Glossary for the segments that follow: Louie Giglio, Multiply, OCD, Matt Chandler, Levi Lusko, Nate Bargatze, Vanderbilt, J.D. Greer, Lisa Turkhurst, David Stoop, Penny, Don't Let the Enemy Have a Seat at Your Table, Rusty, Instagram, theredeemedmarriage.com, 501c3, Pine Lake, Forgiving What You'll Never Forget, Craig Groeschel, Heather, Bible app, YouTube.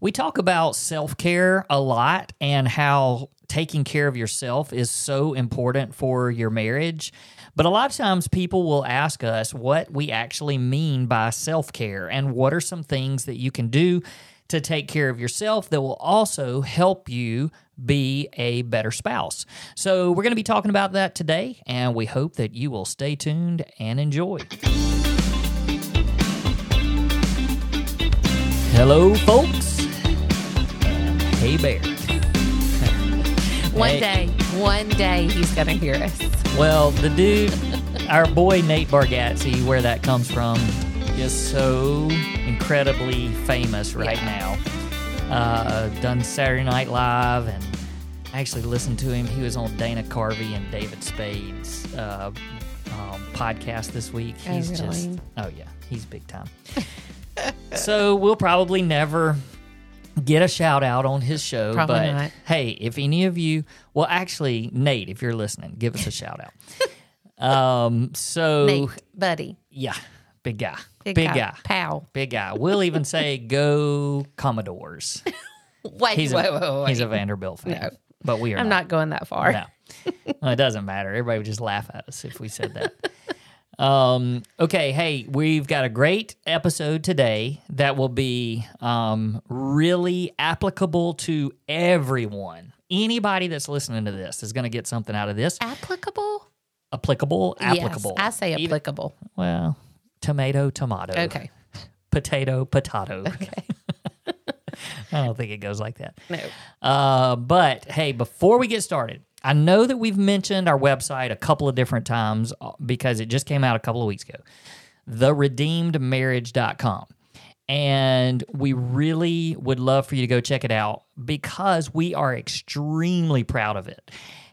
We talk about self-care a lot and how taking care of yourself is so important for your marriage. But a lot of times people will ask us what we actually mean by self-care and what are some things that you can do to take care of yourself that will also help you be a better spouse. So we're going to be talking about that today, and we hope that you will stay tuned and enjoy. Hello, folks. Hey, Bear. One day he's going to hear us. Well, the dude, our boy Nate Bargatze, where that comes from, is so incredibly famous right now. Done Saturday Night Live, and I actually listened to him. He was on Dana Carvey and David Spade's podcast this week. He's he's big time. So we'll probably never get a shout out on his show. Probably but not. Hey, if any of you, well, actually, Nate, if you're listening, give us a shout out. Nate, buddy. Yeah. Big guy. Big guy. Pow. Big guy. We'll even say go Commodores. Wait. He's a Vanderbilt fan. No. But I'm not going that far. No. Well, it doesn't matter. Everybody would just laugh at us if we said that. Okay, hey, we've got a great episode today that will be really applicable to everyone. Anybody that's listening to this is going to get something out of this. Applicable. Yes, I say applicable. Tomato. Okay. Potato. Okay. I don't think it goes like that. No. But, hey, before we get started, I know that we've mentioned our website a couple of different times because it just came out a couple of weeks ago, theredeemedmarriage.com. And we really would love for you to go check it out because we are extremely proud of it.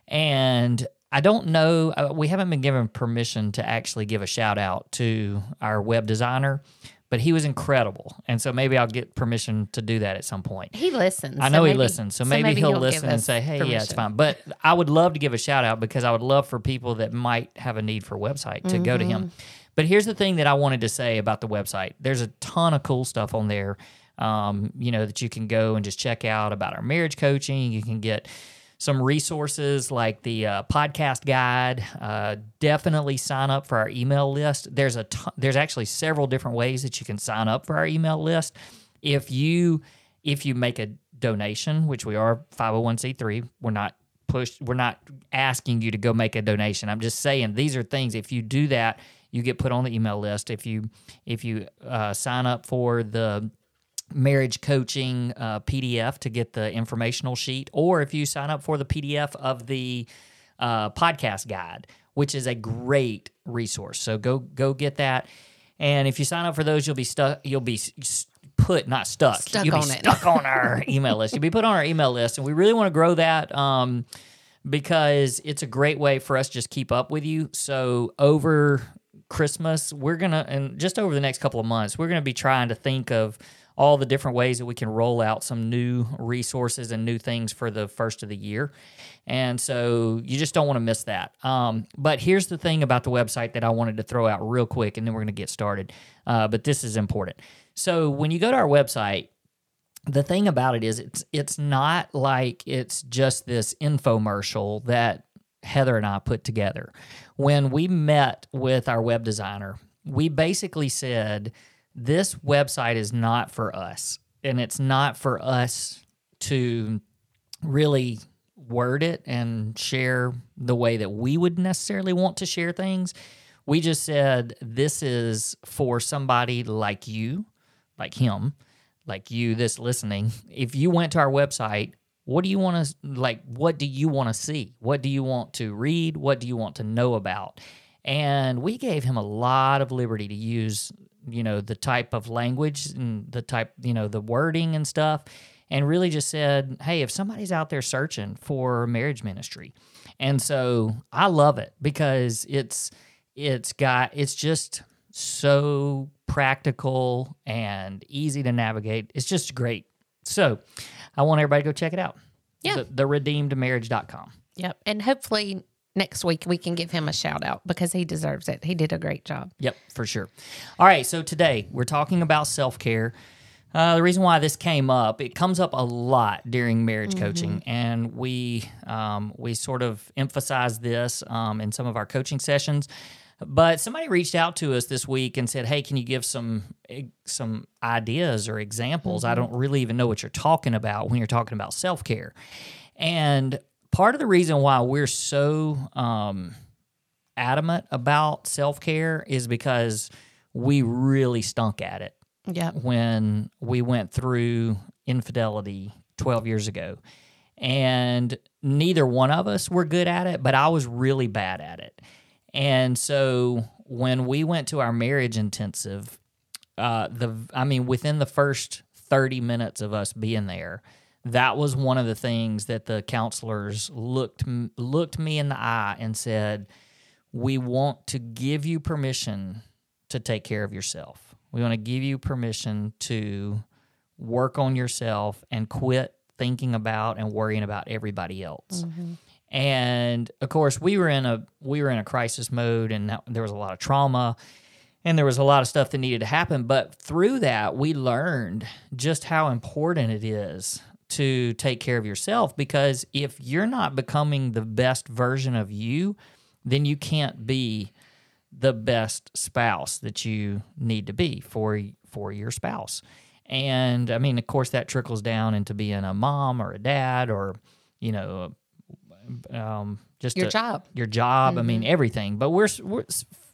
And I don't know, we haven't been given permission to actually give a shout out to our web designer, but he was incredible, and so maybe I'll get permission to do that at some point. He listens. I know he listens, so maybe he'll listen and say, hey, permission. Yeah, it's fine. But I would love to give a shout-out because I would love for people that might have a need for a website to go to him. But here's the thing that I wanted to say about the website. There's a ton of cool stuff on there that you can go and just check out about our marriage coaching. You can get some resources like the podcast guide. Definitely sign up for our email list. There's actually several different ways that you can sign up for our email list. If you make a donation, which we are 501c3, we're not asking you to go make a donation. I'm just saying these are things. If you do that, you get put on the email list. If you sign up for the marriage coaching PDF to get the informational sheet, or if you sign up for the PDF of the podcast guide, which is a great resource. So go get that. And if you sign up for those, you'll be stuck on our email list. You'll be put on our email list, and we really want to grow that because it's a great way for us to just keep up with you. So over Christmas, and just over the next couple of months, we're going to be trying to think of all the different ways that we can roll out some new resources and new things for the first of the year. And so you just don't want to miss that. But here's the thing about the website that I wanted to throw out real quick, and then we're going to get started. But this is important. So when you go to our website, the thing about it is it's not like it's just this infomercial that Heather and I put together. When we met with our web designer, we basically said, this website is not for us, and it's not for us to really word it and share the way that we would necessarily want to share things. We just said this is for somebody like you, like him, like you that's listening. If you went to our website, what do you want to see? What do you want to read? What do you want to know about? And we gave him a lot of liberty to use the type of language and the type, the wording and stuff, and really just said, hey, if somebody's out there searching for marriage ministry. And so I love it because it's just so practical and easy to navigate. It's just great. So I want everybody to go check it out. Yeah. Theredeemedmarriage.com. Yep. And hopefully next week, we can give him a shout-out because he deserves it. He did a great job. Yep, for sure. All right, so today, we're talking about self-care. The reason why this came up, it comes up a lot during marriage coaching, and we sort of emphasize this in some of our coaching sessions. But somebody reached out to us this week and said, hey, can you give some ideas or examples? I don't really even know what you're talking about when you're talking about self-care. And part of the reason why we're so adamant about self-care is because we really stunk at it. Yeah, when we went through infidelity 12 years ago. And neither one of us were good at it, but I was really bad at it. And so when we went to our marriage intensive, within the first 30 minutes of us being there, that was one of the things that the counselors looked me in the eye and said, we want to give you permission to take care of yourself. We want to give you permission to work on yourself and quit thinking about and worrying about everybody else. Mm-hmm. And of course, we were in a crisis mode, and there was a lot of trauma, and there was a lot of stuff that needed to happen. But through that, we learned just how important it is to take care of yourself, because if you're not becoming the best version of you, then you can't be the best spouse that you need to be for your spouse. And I mean, of course, that trickles down into being a mom or a dad or, you know, just your job. Mm-hmm. I mean, everything. But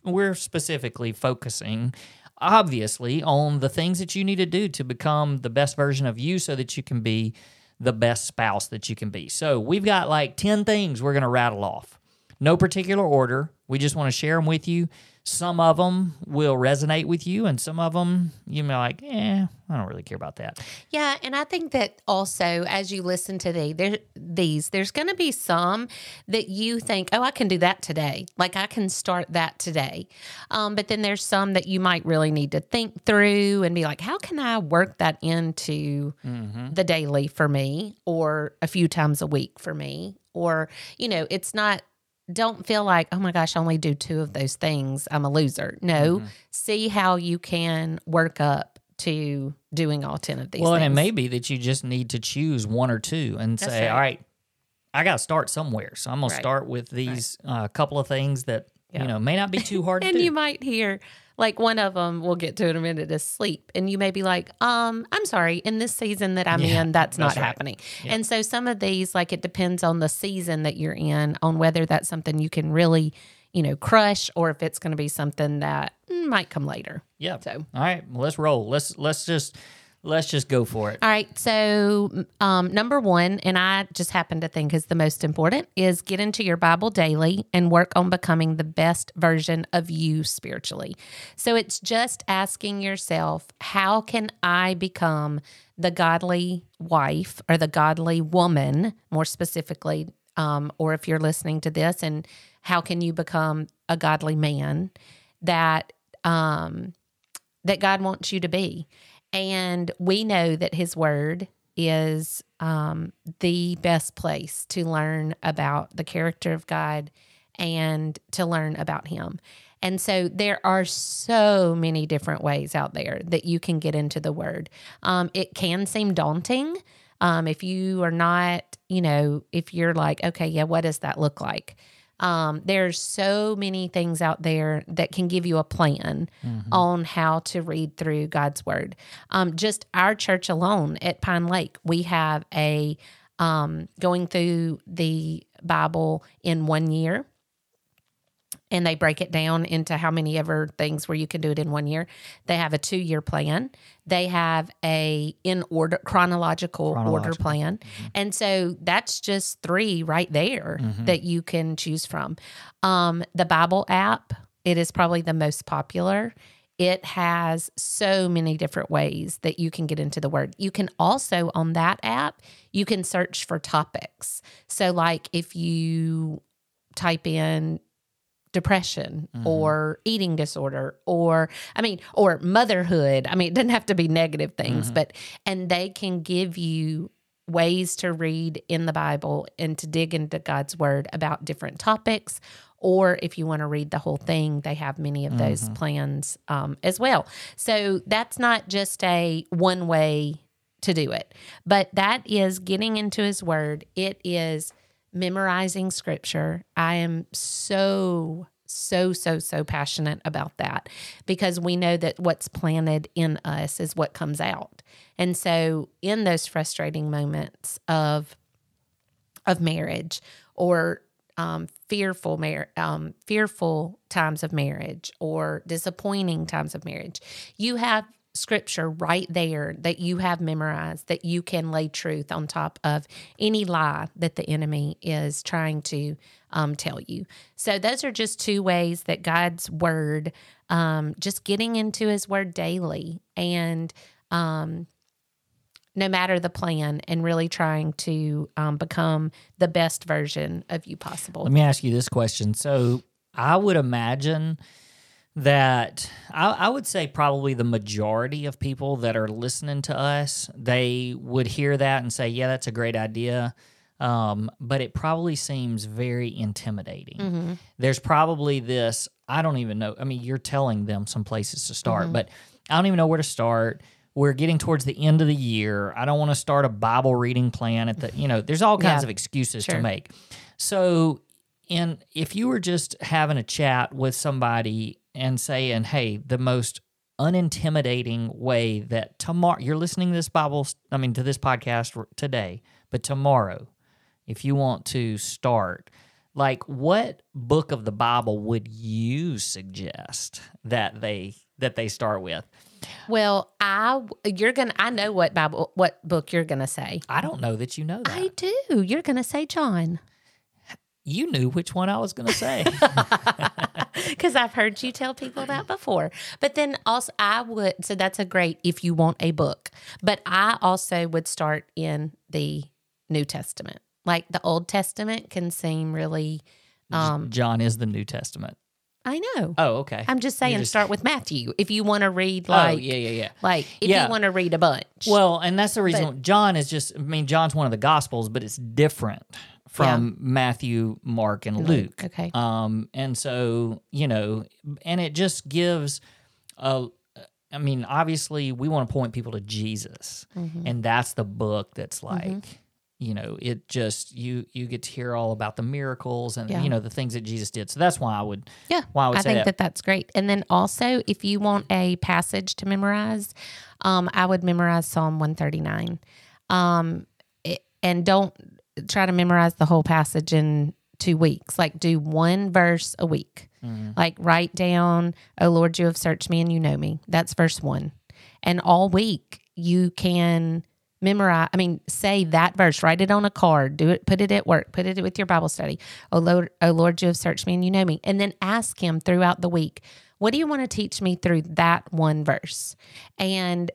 we're specifically focusing, obviously, on the things that you need to do to become the best version of you, so that you can be the best spouse that you can be. So we've got like 10 things we're going to rattle off. No particular order. We just want to share them with you. Some of them will resonate with you, and some of them you may like, I don't really care about that. Yeah, and I think that also as you listen to these, there's going to be some that you think, I can do that today. Like, I can start that today. But then there's some that you might really need to think through and be like, how can I work that into the daily for me, or a few times a week for me? Or, you know, it's not... Don't feel like, oh my gosh, I only do two of those things, I'm a loser. No, see how you can work up to doing all 10 of these things. Well, and it may be that you just need to choose one or two and That's say, right. all right, I got to start somewhere. So I'm going to start with these couple of things that, you know, may not be too hard to do. And you might hear, like, one of them, we'll get to in a minute, is sleep. And you may be like, I'm sorry, in this season that I'm in, that's not happening. Yeah. And so some of these, like, it depends on the season that you're in, on whether that's something you can really, you know, crush, or if it's going to be something that might come later. Yeah. So, all right, well, let's roll. Let's just go for it. All right. So number one, and I just happen to think is the most important, is get into your Bible daily and work on becoming the best version of you spiritually. So it's just asking yourself, how can I become the godly wife or the godly woman, more specifically, or if you're listening to this, and how can you become a godly man that God wants you to be? And we know that His Word is the best place to learn about the character of God and to learn about Him. And so there are so many different ways out there that you can get into the Word. It can seem daunting if you are not, you know, if you're like, okay, yeah, what does that look like? There's so many things out there that can give you a plan on how to read through God's Word. Just our church alone at Pine Lake, we have a going through the Bible in 1 year. And they break it down into how many ever things where you can do it in 1 year. They have a 2-year plan. They have a in order chronological order plan. Mm-hmm. And so that's just 3 right there that you can choose from. The Bible app, it is probably the most popular. It has so many different ways that you can get into the Word. You can also, on that app, you can search for topics. So like if you type in depression or eating disorder or motherhood. I mean, it doesn't have to be negative things, but, and they can give you ways to read in the Bible and to dig into God's Word about different topics. Or if you want to read the whole thing, they have many of those plans as well. So that's not just a one way to do it, but that is getting into His Word. It is memorizing Scripture. I am so passionate about that because we know that what's planted in us is what comes out. And so in those frustrating moments of marriage or fearful times of marriage or disappointing times of marriage, you have Scripture right there that you have memorized, that you can lay truth on top of any lie that the enemy is trying to tell you. So those are just two ways that God's Word, just getting into His Word daily and no matter the plan and really trying to become the best version of you possible. Let me ask you this question. So I would imagine that I would say probably the majority of people that are listening to us, they would hear that and say, yeah, that's a great idea, but it probably seems very intimidating. Mm-hmm. There's probably this, I don't even know, I mean, you're telling them some places to start, but I don't even know where to start. We're getting towards the end of the year. I don't want to start a Bible reading plan at the, you know, there's all kinds of excuses to make. So and if you were just having a chat with somebody and saying, hey, the most unintimidating way that tomorrow, you're listening to this to this podcast today, but tomorrow, if you want to start, like what book of the Bible would you suggest that they start with? Well, I know what book you're going to say. I don't know that you know that. I do. You're going to say John. You knew which one I was going to say. Because I've heard you tell people that before. But then also so that's a great if you want a book. But I also would start in the New Testament. Like the Old Testament can seem really... John is the New Testament. I know. Oh, okay. I'm just saying start with Matthew if you want to read you want to read a bunch. Well, and that's the reason John is John's one of the Gospels, but it's different from Matthew, Mark, and Luke. Okay. And so, and it just gives obviously we want to point people to Jesus, and that's the book that's like... it just you get to hear all about the miracles and the things that Jesus did. So that's why I would say that. I think that that's great. And then also, if you want a passage to memorize, I would memorize Psalm 139, and don't try to memorize the whole passage in 2 weeks. Like do one verse a week. Like write down, "Oh Lord, you have searched me and you know me." That's verse 1, and all week you can. Memorize, say that verse, write it on a card, do it, put it at work, put it with your Bible study. Oh Lord, you have searched me and you know me. And then ask Him throughout the week, what do you want to teach me through that one verse? And,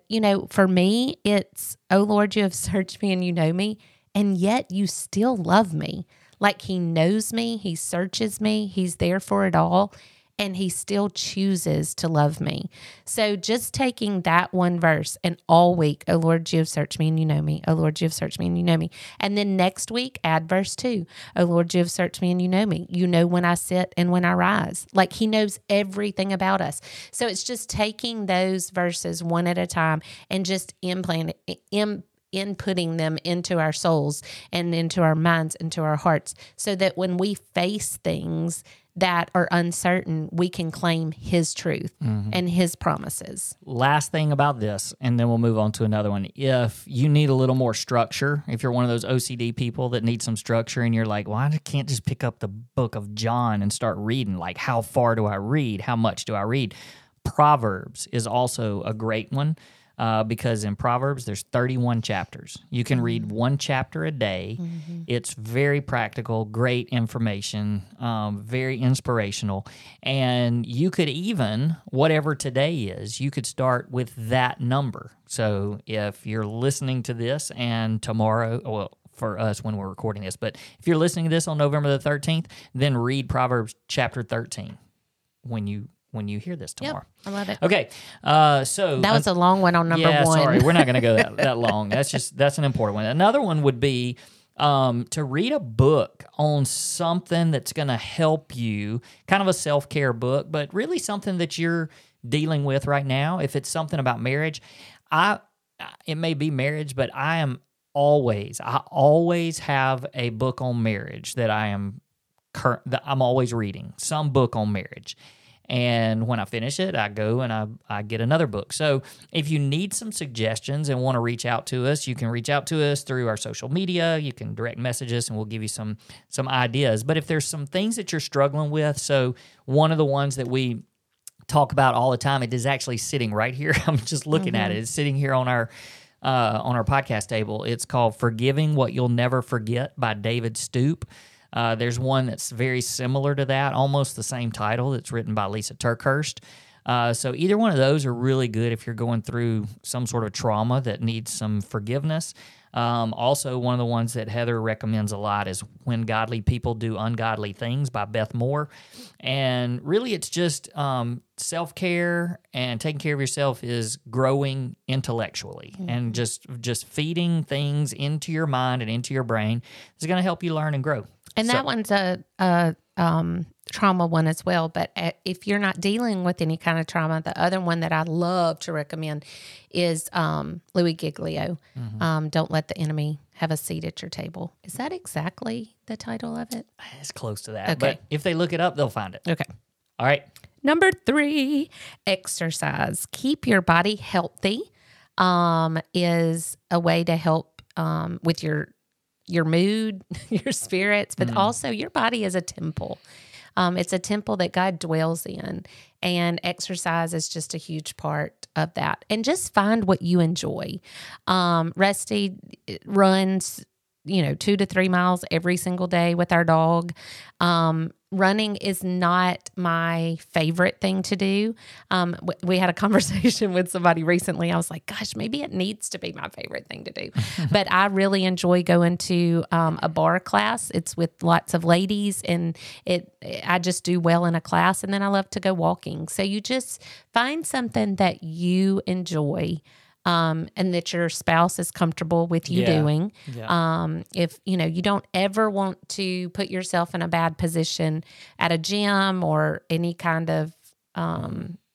for me, it's, oh Lord, you have searched me and you know me, and yet you still love me. Like He knows me, He searches me, He's there for it all. And He still chooses to love me. So just taking that one verse and all week, oh Lord, you have searched me and you know me. Oh Lord, you have searched me and you know me. And then next week, add verse 2. Oh Lord, you have searched me and you know me. You know when I sit and when I rise. Like He knows everything about us. So it's just taking those verses one at a time and just inputting them into our souls and into our minds, into our hearts, so that when we face things that are uncertain, we can claim His truth and His promises. Last thing about this, and then we'll move on to another one. If you need a little more structure, if you're one of those OCD people that need some structure and you're like, well, I can't just pick up the book of John and start reading. Like, how far do I read? How much do I read? Proverbs is also a great one because in Proverbs, there's 31 chapters. You can read one chapter a day. It's very practical, great information, very inspirational. And you could even, whatever today is, you could start with that number. So if you're listening to this and tomorrow, well, for us when we're recording this, but if you're listening to this on November the 13th, then read Proverbs chapter 13 when you when you hear this tomorrow. Yep, I love it. Okay. So that was a long one on number one. Sorry, we're not going to go that long. That's an important one. Another one would be to read a book on something that's going to help you, kind of a self-care book, but really something that you're dealing with right now. If it's something about marriage, it may be marriage, but I always have a book on marriage that I'm always reading, some book on marriage. And when I finish it, I go and I get another book. So if you need some suggestions and want to reach out to us, you can reach out to us through our social media. You can direct message us, and we'll give you some ideas. But if there's some things that you're struggling with, so one of the ones that we talk about all the time, it is actually sitting right here. I'm just looking at it. It's sitting here on our podcast table. It's called Forgiving What You'll Never Forget by David Stoop. There's one that's very similar to that, almost the same title, that's written by Lisa Turkhurst. So either one of those are really good if you're going through some sort of trauma that needs some forgiveness. Also, one of the ones that Heather recommends a lot is When Godly People Do Ungodly Things by Beth Moore. And really, it's just self-care and taking care of yourself is growing intellectually and just feeding things into your mind and into your brain. It's going to help you learn and grow. And that one's a trauma one as well. But if you're not dealing with any kind of trauma, the other one that I love to recommend is Louie Giglio. Mm-hmm. Don't Let the Enemy Have a Seat at Your Table. Is that exactly the title of it? It's close to that. Okay. But if they look it up, they'll find it. Okay. All right. Number 3, exercise. Keep your body healthy is a way to help with your mood, your spirits, but also your body is a temple. It's a temple that God dwells in, and exercise is just a huge part of that. And just find what you enjoy. Rusty runs, 2 to 3 miles every single day with our dog. Running is not my favorite thing to do. We had a conversation with somebody recently. I was like, gosh, maybe it needs to be my favorite thing to do. But I really enjoy going to a bar class. It's with lots of ladies, and I just do well in a class. And then I love to go walking. So you just find something that you enjoy and that your spouse is comfortable with you doing. Yeah. If, you don't ever want to put yourself in a bad position at a gym or any kind of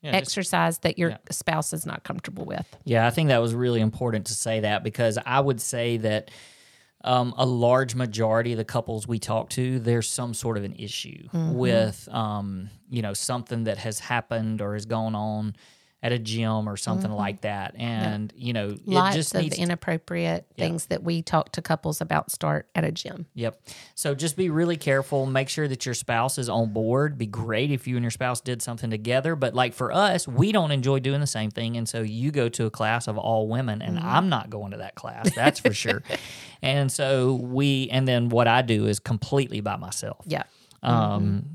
exercise that your spouse is not comfortable with. Yeah, I think that was really important to say that, because I would say that a large majority of the couples we talk to, there's some sort of an issue with, something that has happened or has gone on at a gym or something like that. And, lots it just of inappropriate things that we talk to couples about start at a gym. Yep. So just be really careful. Make sure that your spouse is on board. Be great if you and your spouse did something together. But like for us, we don't enjoy doing the same thing. And so you go to a class of all women, and I'm not going to that class. That's for sure. And so and then what I do is completely by myself. Yeah.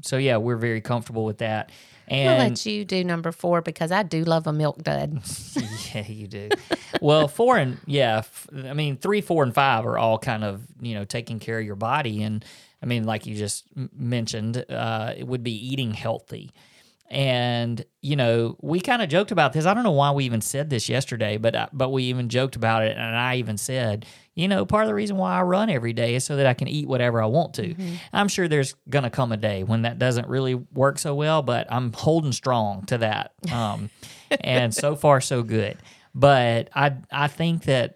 So yeah, we're very comfortable with that. And I'll let you do number 4, because I do love a milk dud. Yeah, you do. Well, 4 and 3, 4, and 5 are all kind of, taking care of your body. And I mean, like you just mentioned, it would be eating healthy. And, we kind of joked about this. I don't know why we even said this yesterday, but we even joked about it. And I even said, part of the reason why I run every day is so that I can eat whatever I want to. Mm-hmm. I'm sure there's going to come a day when that doesn't really work so well, but I'm holding strong to that. And so far, so good. But I think that,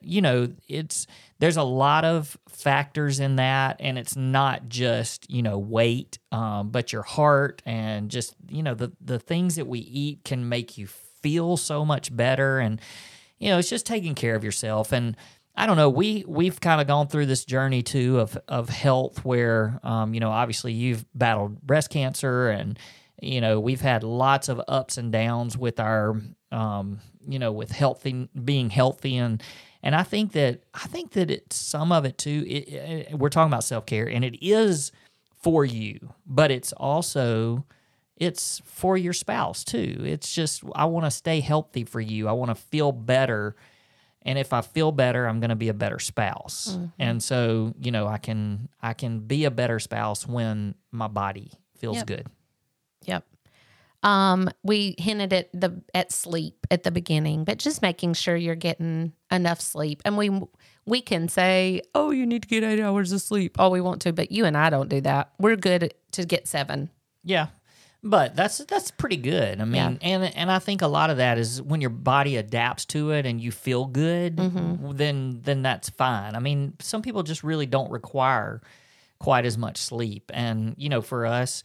there's a lot of factors in that, and it's not just, weight, but your heart, and just, the things that we eat can make you feel so much better. And, it's just taking care of yourself. And I don't know, we've kind of gone through this journey too of health where, obviously you've battled breast cancer, and, we've had lots of ups and downs with our, with being healthy. And I think that it's some of it too. We're talking about self-care, and it is for you, but it's also for your spouse too. It's just, I want to stay healthy for you. I want to feel better. And if I feel better, I'm going to be a better spouse. Mm-hmm. And so, I can be a better spouse when my body feels good. Yep. We hinted at sleep at the beginning, but just making sure you're getting enough sleep. And we can say, oh, you need to get 8 hours of sleep. Oh, we want to, but you and I don't do that. We're good to get 7. Yeah. But that's pretty good. I mean, and I think a lot of that is when your body adapts to it and you feel good, then that's fine. I mean, some people just really don't require quite as much sleep. And, you know, for us,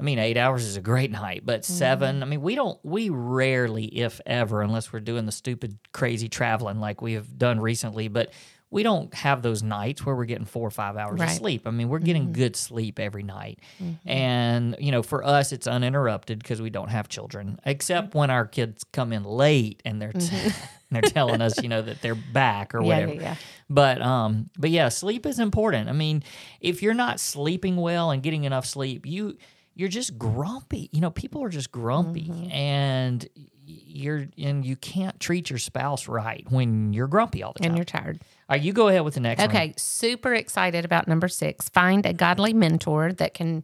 I mean, 8 hours is a great night, but 7, I mean, we rarely, if ever, unless we're doing the stupid, crazy traveling like we have done recently, but we don't have those nights where we're getting 4 or 5 hours of sleep. I mean, we're getting good sleep every night. And, you know, for us, it's uninterrupted because we don't have children, except when our kids come in late and they're they're telling us, you know, that they're back or whatever. Yeah. But yeah, sleep is important. I mean, if you're not sleeping well and getting enough sleep, you're just grumpy. You know, people are just grumpy and you can't treat your spouse right when you're grumpy all the time. And you're tired. All right, you go ahead with the next one. Okay, super excited about number 6. Find a godly mentor that can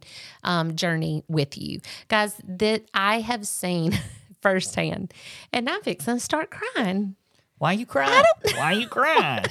journey with you. Guys, that I have seen firsthand, and I'm fixing to start crying. Why are you crying? Why are you crying?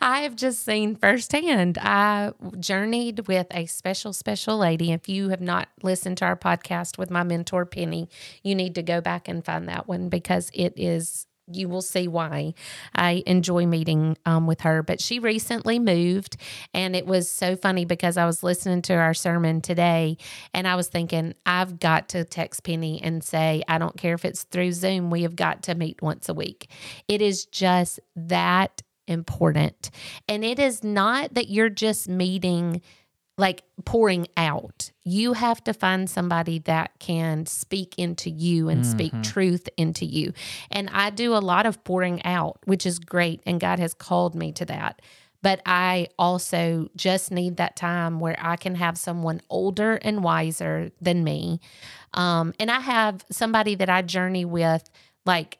I have just seen firsthand. I journeyed with a special, special lady. If you have not listened to our podcast with my mentor, Penny, you need to go back and find that one because it is, you will see why I enjoy meeting with her. But she recently moved, and it was so funny because I was listening to our sermon today, and I was thinking, I've got to text Penny and say, I don't care if it's through Zoom, we have got to meet once a week. It is just that important. And it is not that you're just meeting, like pouring out. You have to find somebody that can speak into you and speak truth into you. And I do a lot of pouring out, which is great. And God has called me to that. But I also just need that time where I can have someone older and wiser than me. And I have somebody that I journey with, like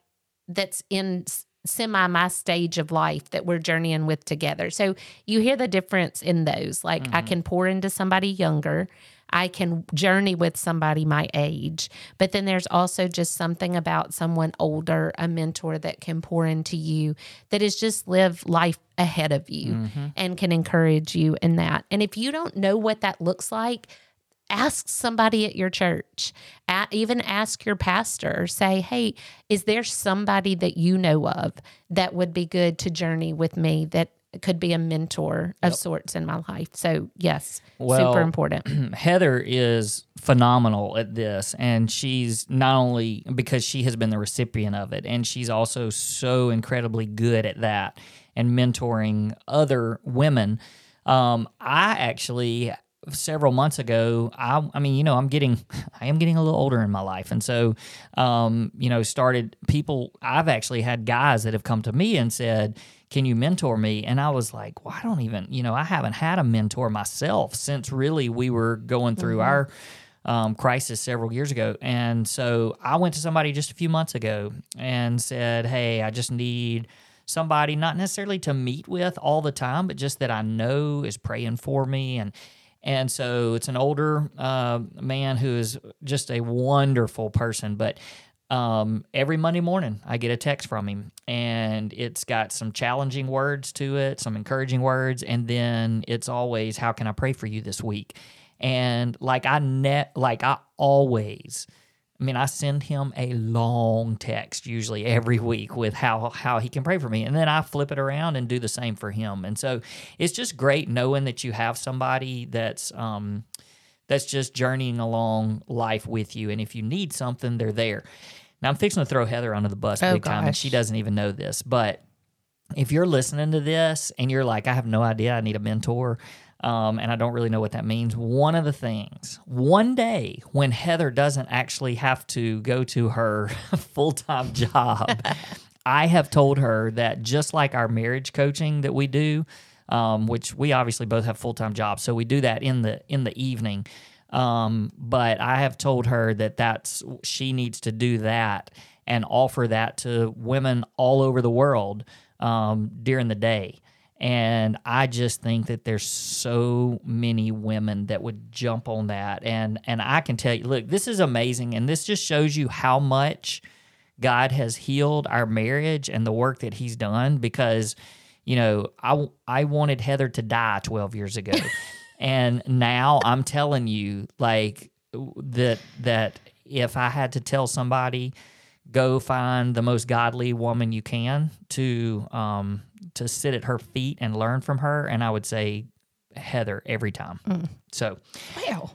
that's in my stage of life that we're journeying with together. So you hear the difference in those. Like I can pour into somebody younger. I can journey with somebody my age. But then there's also just something about someone older, a mentor that can pour into you, that is just live life ahead of you and can encourage you in that. And if you don't know what that looks like, ask somebody at your church, even ask your pastor, say, hey, is there somebody that you know of that would be good to journey with me that could be a mentor of sorts in my life? So yes, super important. Heather is phenomenal at this, and she's not only because she has been the recipient of it, and she's also so incredibly good at that and mentoring other women. I actually... several months ago, I mean, you know, I am getting a little older in my life. And so, you know, I've actually had guys that have come to me and said, can you mentor me? And I was like, well, I haven't had a mentor myself since really we were going through our crisis several years ago. And so I went to somebody just a few months ago and said, hey, I just need somebody, not necessarily to meet with all the time, but just that I know is praying for me. And so it's an older man who is just a wonderful person. But every Monday morning, I get a text from him, and it's got some challenging words to it, some encouraging words, and then it's always, how can I pray for you this week? And I send him a long text usually every week with how he can pray for me. And then I flip it around and do the same for him. And so it's just great knowing that you have somebody that's just journeying along life with you. And if you need something, they're there. Now, I'm fixing to throw Heather under the bus big time, and she doesn't even know this. But if you're listening to this and you're like, I have no idea, I need a mentor, and I don't really know what that means. One of the things, one day when Heather doesn't actually have to go to her full-time job, I have told her that just like our marriage coaching that we do, which we obviously both have full-time jobs, so we do that in the evening. But I have told her that's she needs to do that and offer that to women all over the world during the day. And I just think that there's so many women that would jump on that. And I can tell you, look, this is amazing. And this just shows you how much God has healed our marriage and the work that he's done. Because, you know, I wanted Heather to die 12 years ago. And now I'm telling you, like, that if I had to tell somebody, go find the most godly woman you can to sit at her feet and learn from her, and I would say Heather every time. Mm. So, wow.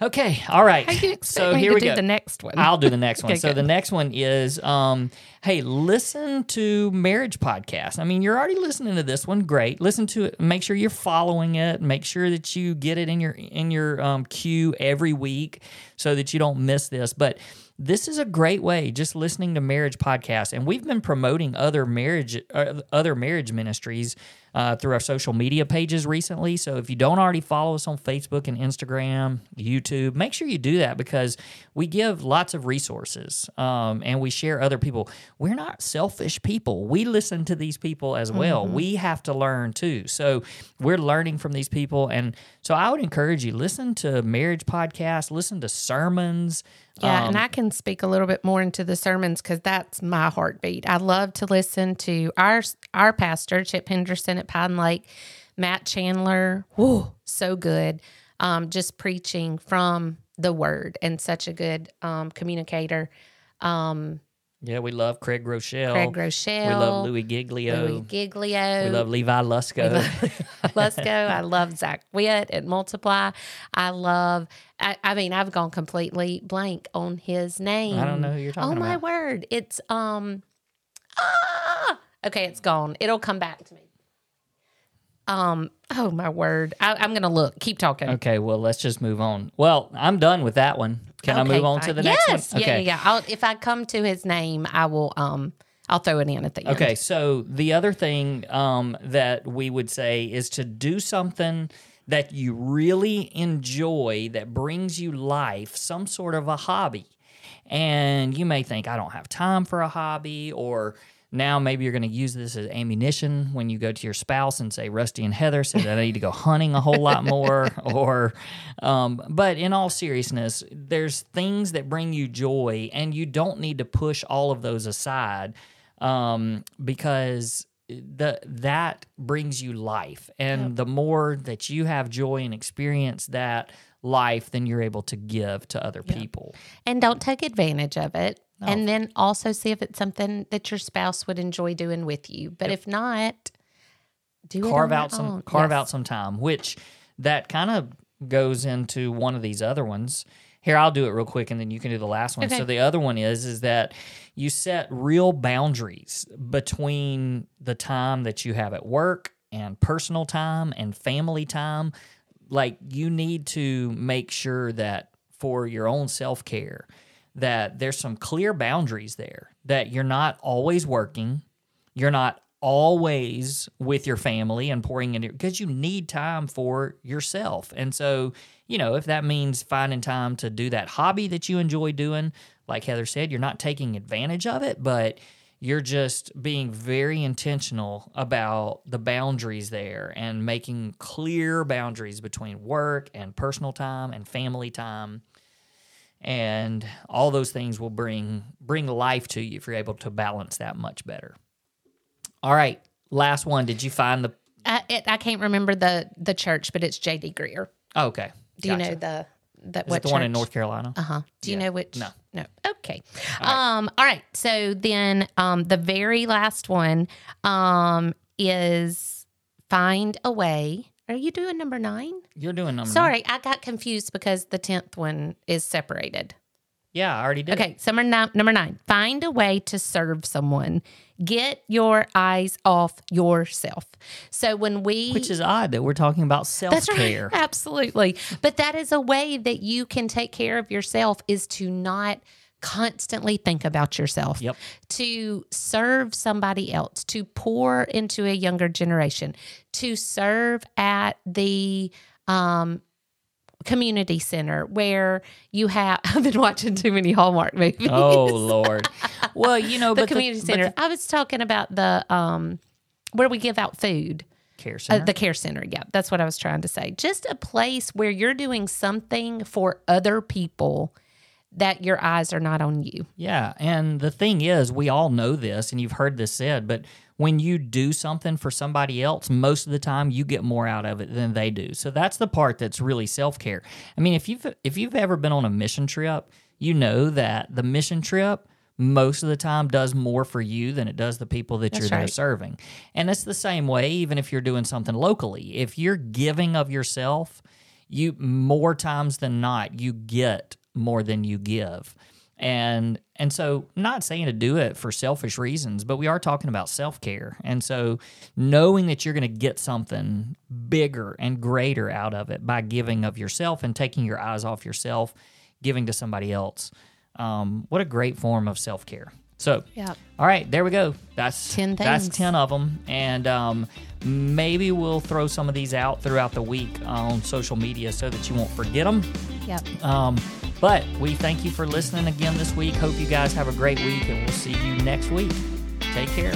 Okay, all right. How do you expect me here to do the next one? I'll do the next one. Okay, so good. The next one is, hey, listen to marriage podcasts. I mean, you're already listening to this one. Great. Listen to it. Make sure you're following it. Make sure that you get it in your queue every week so that you don't miss this. But this is a great way, just listening to marriage podcasts. And we've been promoting other marriage ministries through our social media pages recently. So if you don't already follow us on Facebook and Instagram, YouTube, make sure you do that, because we give lots of resources and we share other people. We're not selfish people. We listen to these people as well. Mm-hmm. We have to learn too. So we're learning from these people. And so I would encourage you, listen to marriage podcasts, listen to sermons. Yeah, and I can speak a little bit more into the sermons, because that's my heartbeat. I love to listen to our pastor, Chip Henderson at Pine Lake, Matt Chandler. Whoa, so good. Just preaching from the Word, and such a good communicator. Yeah, we love Craig Groeschel. We love Louie Giglio. We love Levi Lusko. I love Zach Witt at Multiply. I mean, I've gone completely blank on his name. I don't know who you're talking about. Oh, my word. It's, okay, it's gone. It'll come back to me. Oh, my word. I'm going to look. Keep talking. Okay, well, let's just move on. Well, I'm done with that one. Can I move on to the next one? Okay. Yeah. If I come to his name, I will. I'll throw it in at the end. Okay, so the other thing that we would say is to do something that you really enjoy that brings you life, some sort of a hobby. And you may think, I don't have time for a hobby, or... Now maybe you're going to use this as ammunition when you go to your spouse and say, Rusty and Heather said that I need to go hunting a whole lot more. But in all seriousness, there's things that bring you joy, and you don't need to push all of those aside because that brings you life. And The more that you have joy and experience that life, then you're able to give to other people. And don't take advantage of it. No. And then also see if it's something that your spouse would enjoy doing with you. But if not, carve out some time, which that kind of goes into one of these other ones. Here, I'll do it real quick, and then you can do the last one. Okay. So the other one is that you set real boundaries between the time that you have at work and personal time and family time. Like, you need to make sure that for your own self-care, that there's some clear boundaries there, that you're not always working, you're not always with your family and pouring into, because you need time for yourself. And so, you know, if that means finding time to do that hobby that you enjoy doing, like Heather said, you're not taking advantage of it, but you're just being very intentional about the boundaries there and making clear boundaries between work and personal time and family time. And all those things will bring life to you if you're able to balance that much better. All right, last one. Did you find the? I can't remember the church, but it's J.D. Greer. Oh, okay. Do you know the one in North Carolina? Uh huh. Do you know which? No. Okay. All right. So then, the very last one is find a way. Are you doing number 9? You're doing number 9. Sorry, I got confused because the 10th one is separated. Yeah, I already did. Okay, so number 9. Find a way to serve someone. Get your eyes off yourself. So when we... Which is odd that we're talking about self-care. That's right, absolutely. But that is a way that you can take care of yourself, is to not... constantly think about yourself, to serve somebody else, to pour into a younger generation, to serve at the community center where you have... I've been watching too many Hallmark movies. Oh, Lord. Well, you know, the community center. I was talking about the where we give out food. Care Center? The Care Center, yeah. That's what I was trying to say. Just a place where you're doing something for other people that your eyes are not on you. Yeah, and the thing is, we all know this, and you've heard this said, but when you do something for somebody else, most of the time you get more out of it than they do. So that's the part that's really self-care. I mean, if you've ever been on a mission trip, you know that the mission trip most of the time does more for you than it does the people that you're there serving. And it's the same way even if you're doing something locally. If you're giving of yourself, you more times than not, you get more than you give. And so not saying to do it for selfish reasons, but we are talking about self-care. And so knowing that you're going to get something bigger and greater out of it by giving of yourself and taking your eyes off yourself, giving to somebody else. What a great form of self-care. So, yep. All right, there we go. That's 10 things. That's 10 of them. And maybe we'll throw some of these out throughout the week on social media so that you won't forget them. Yep. But we thank you for listening again this week. Hope you guys have a great week, and we'll see you next week. Take care.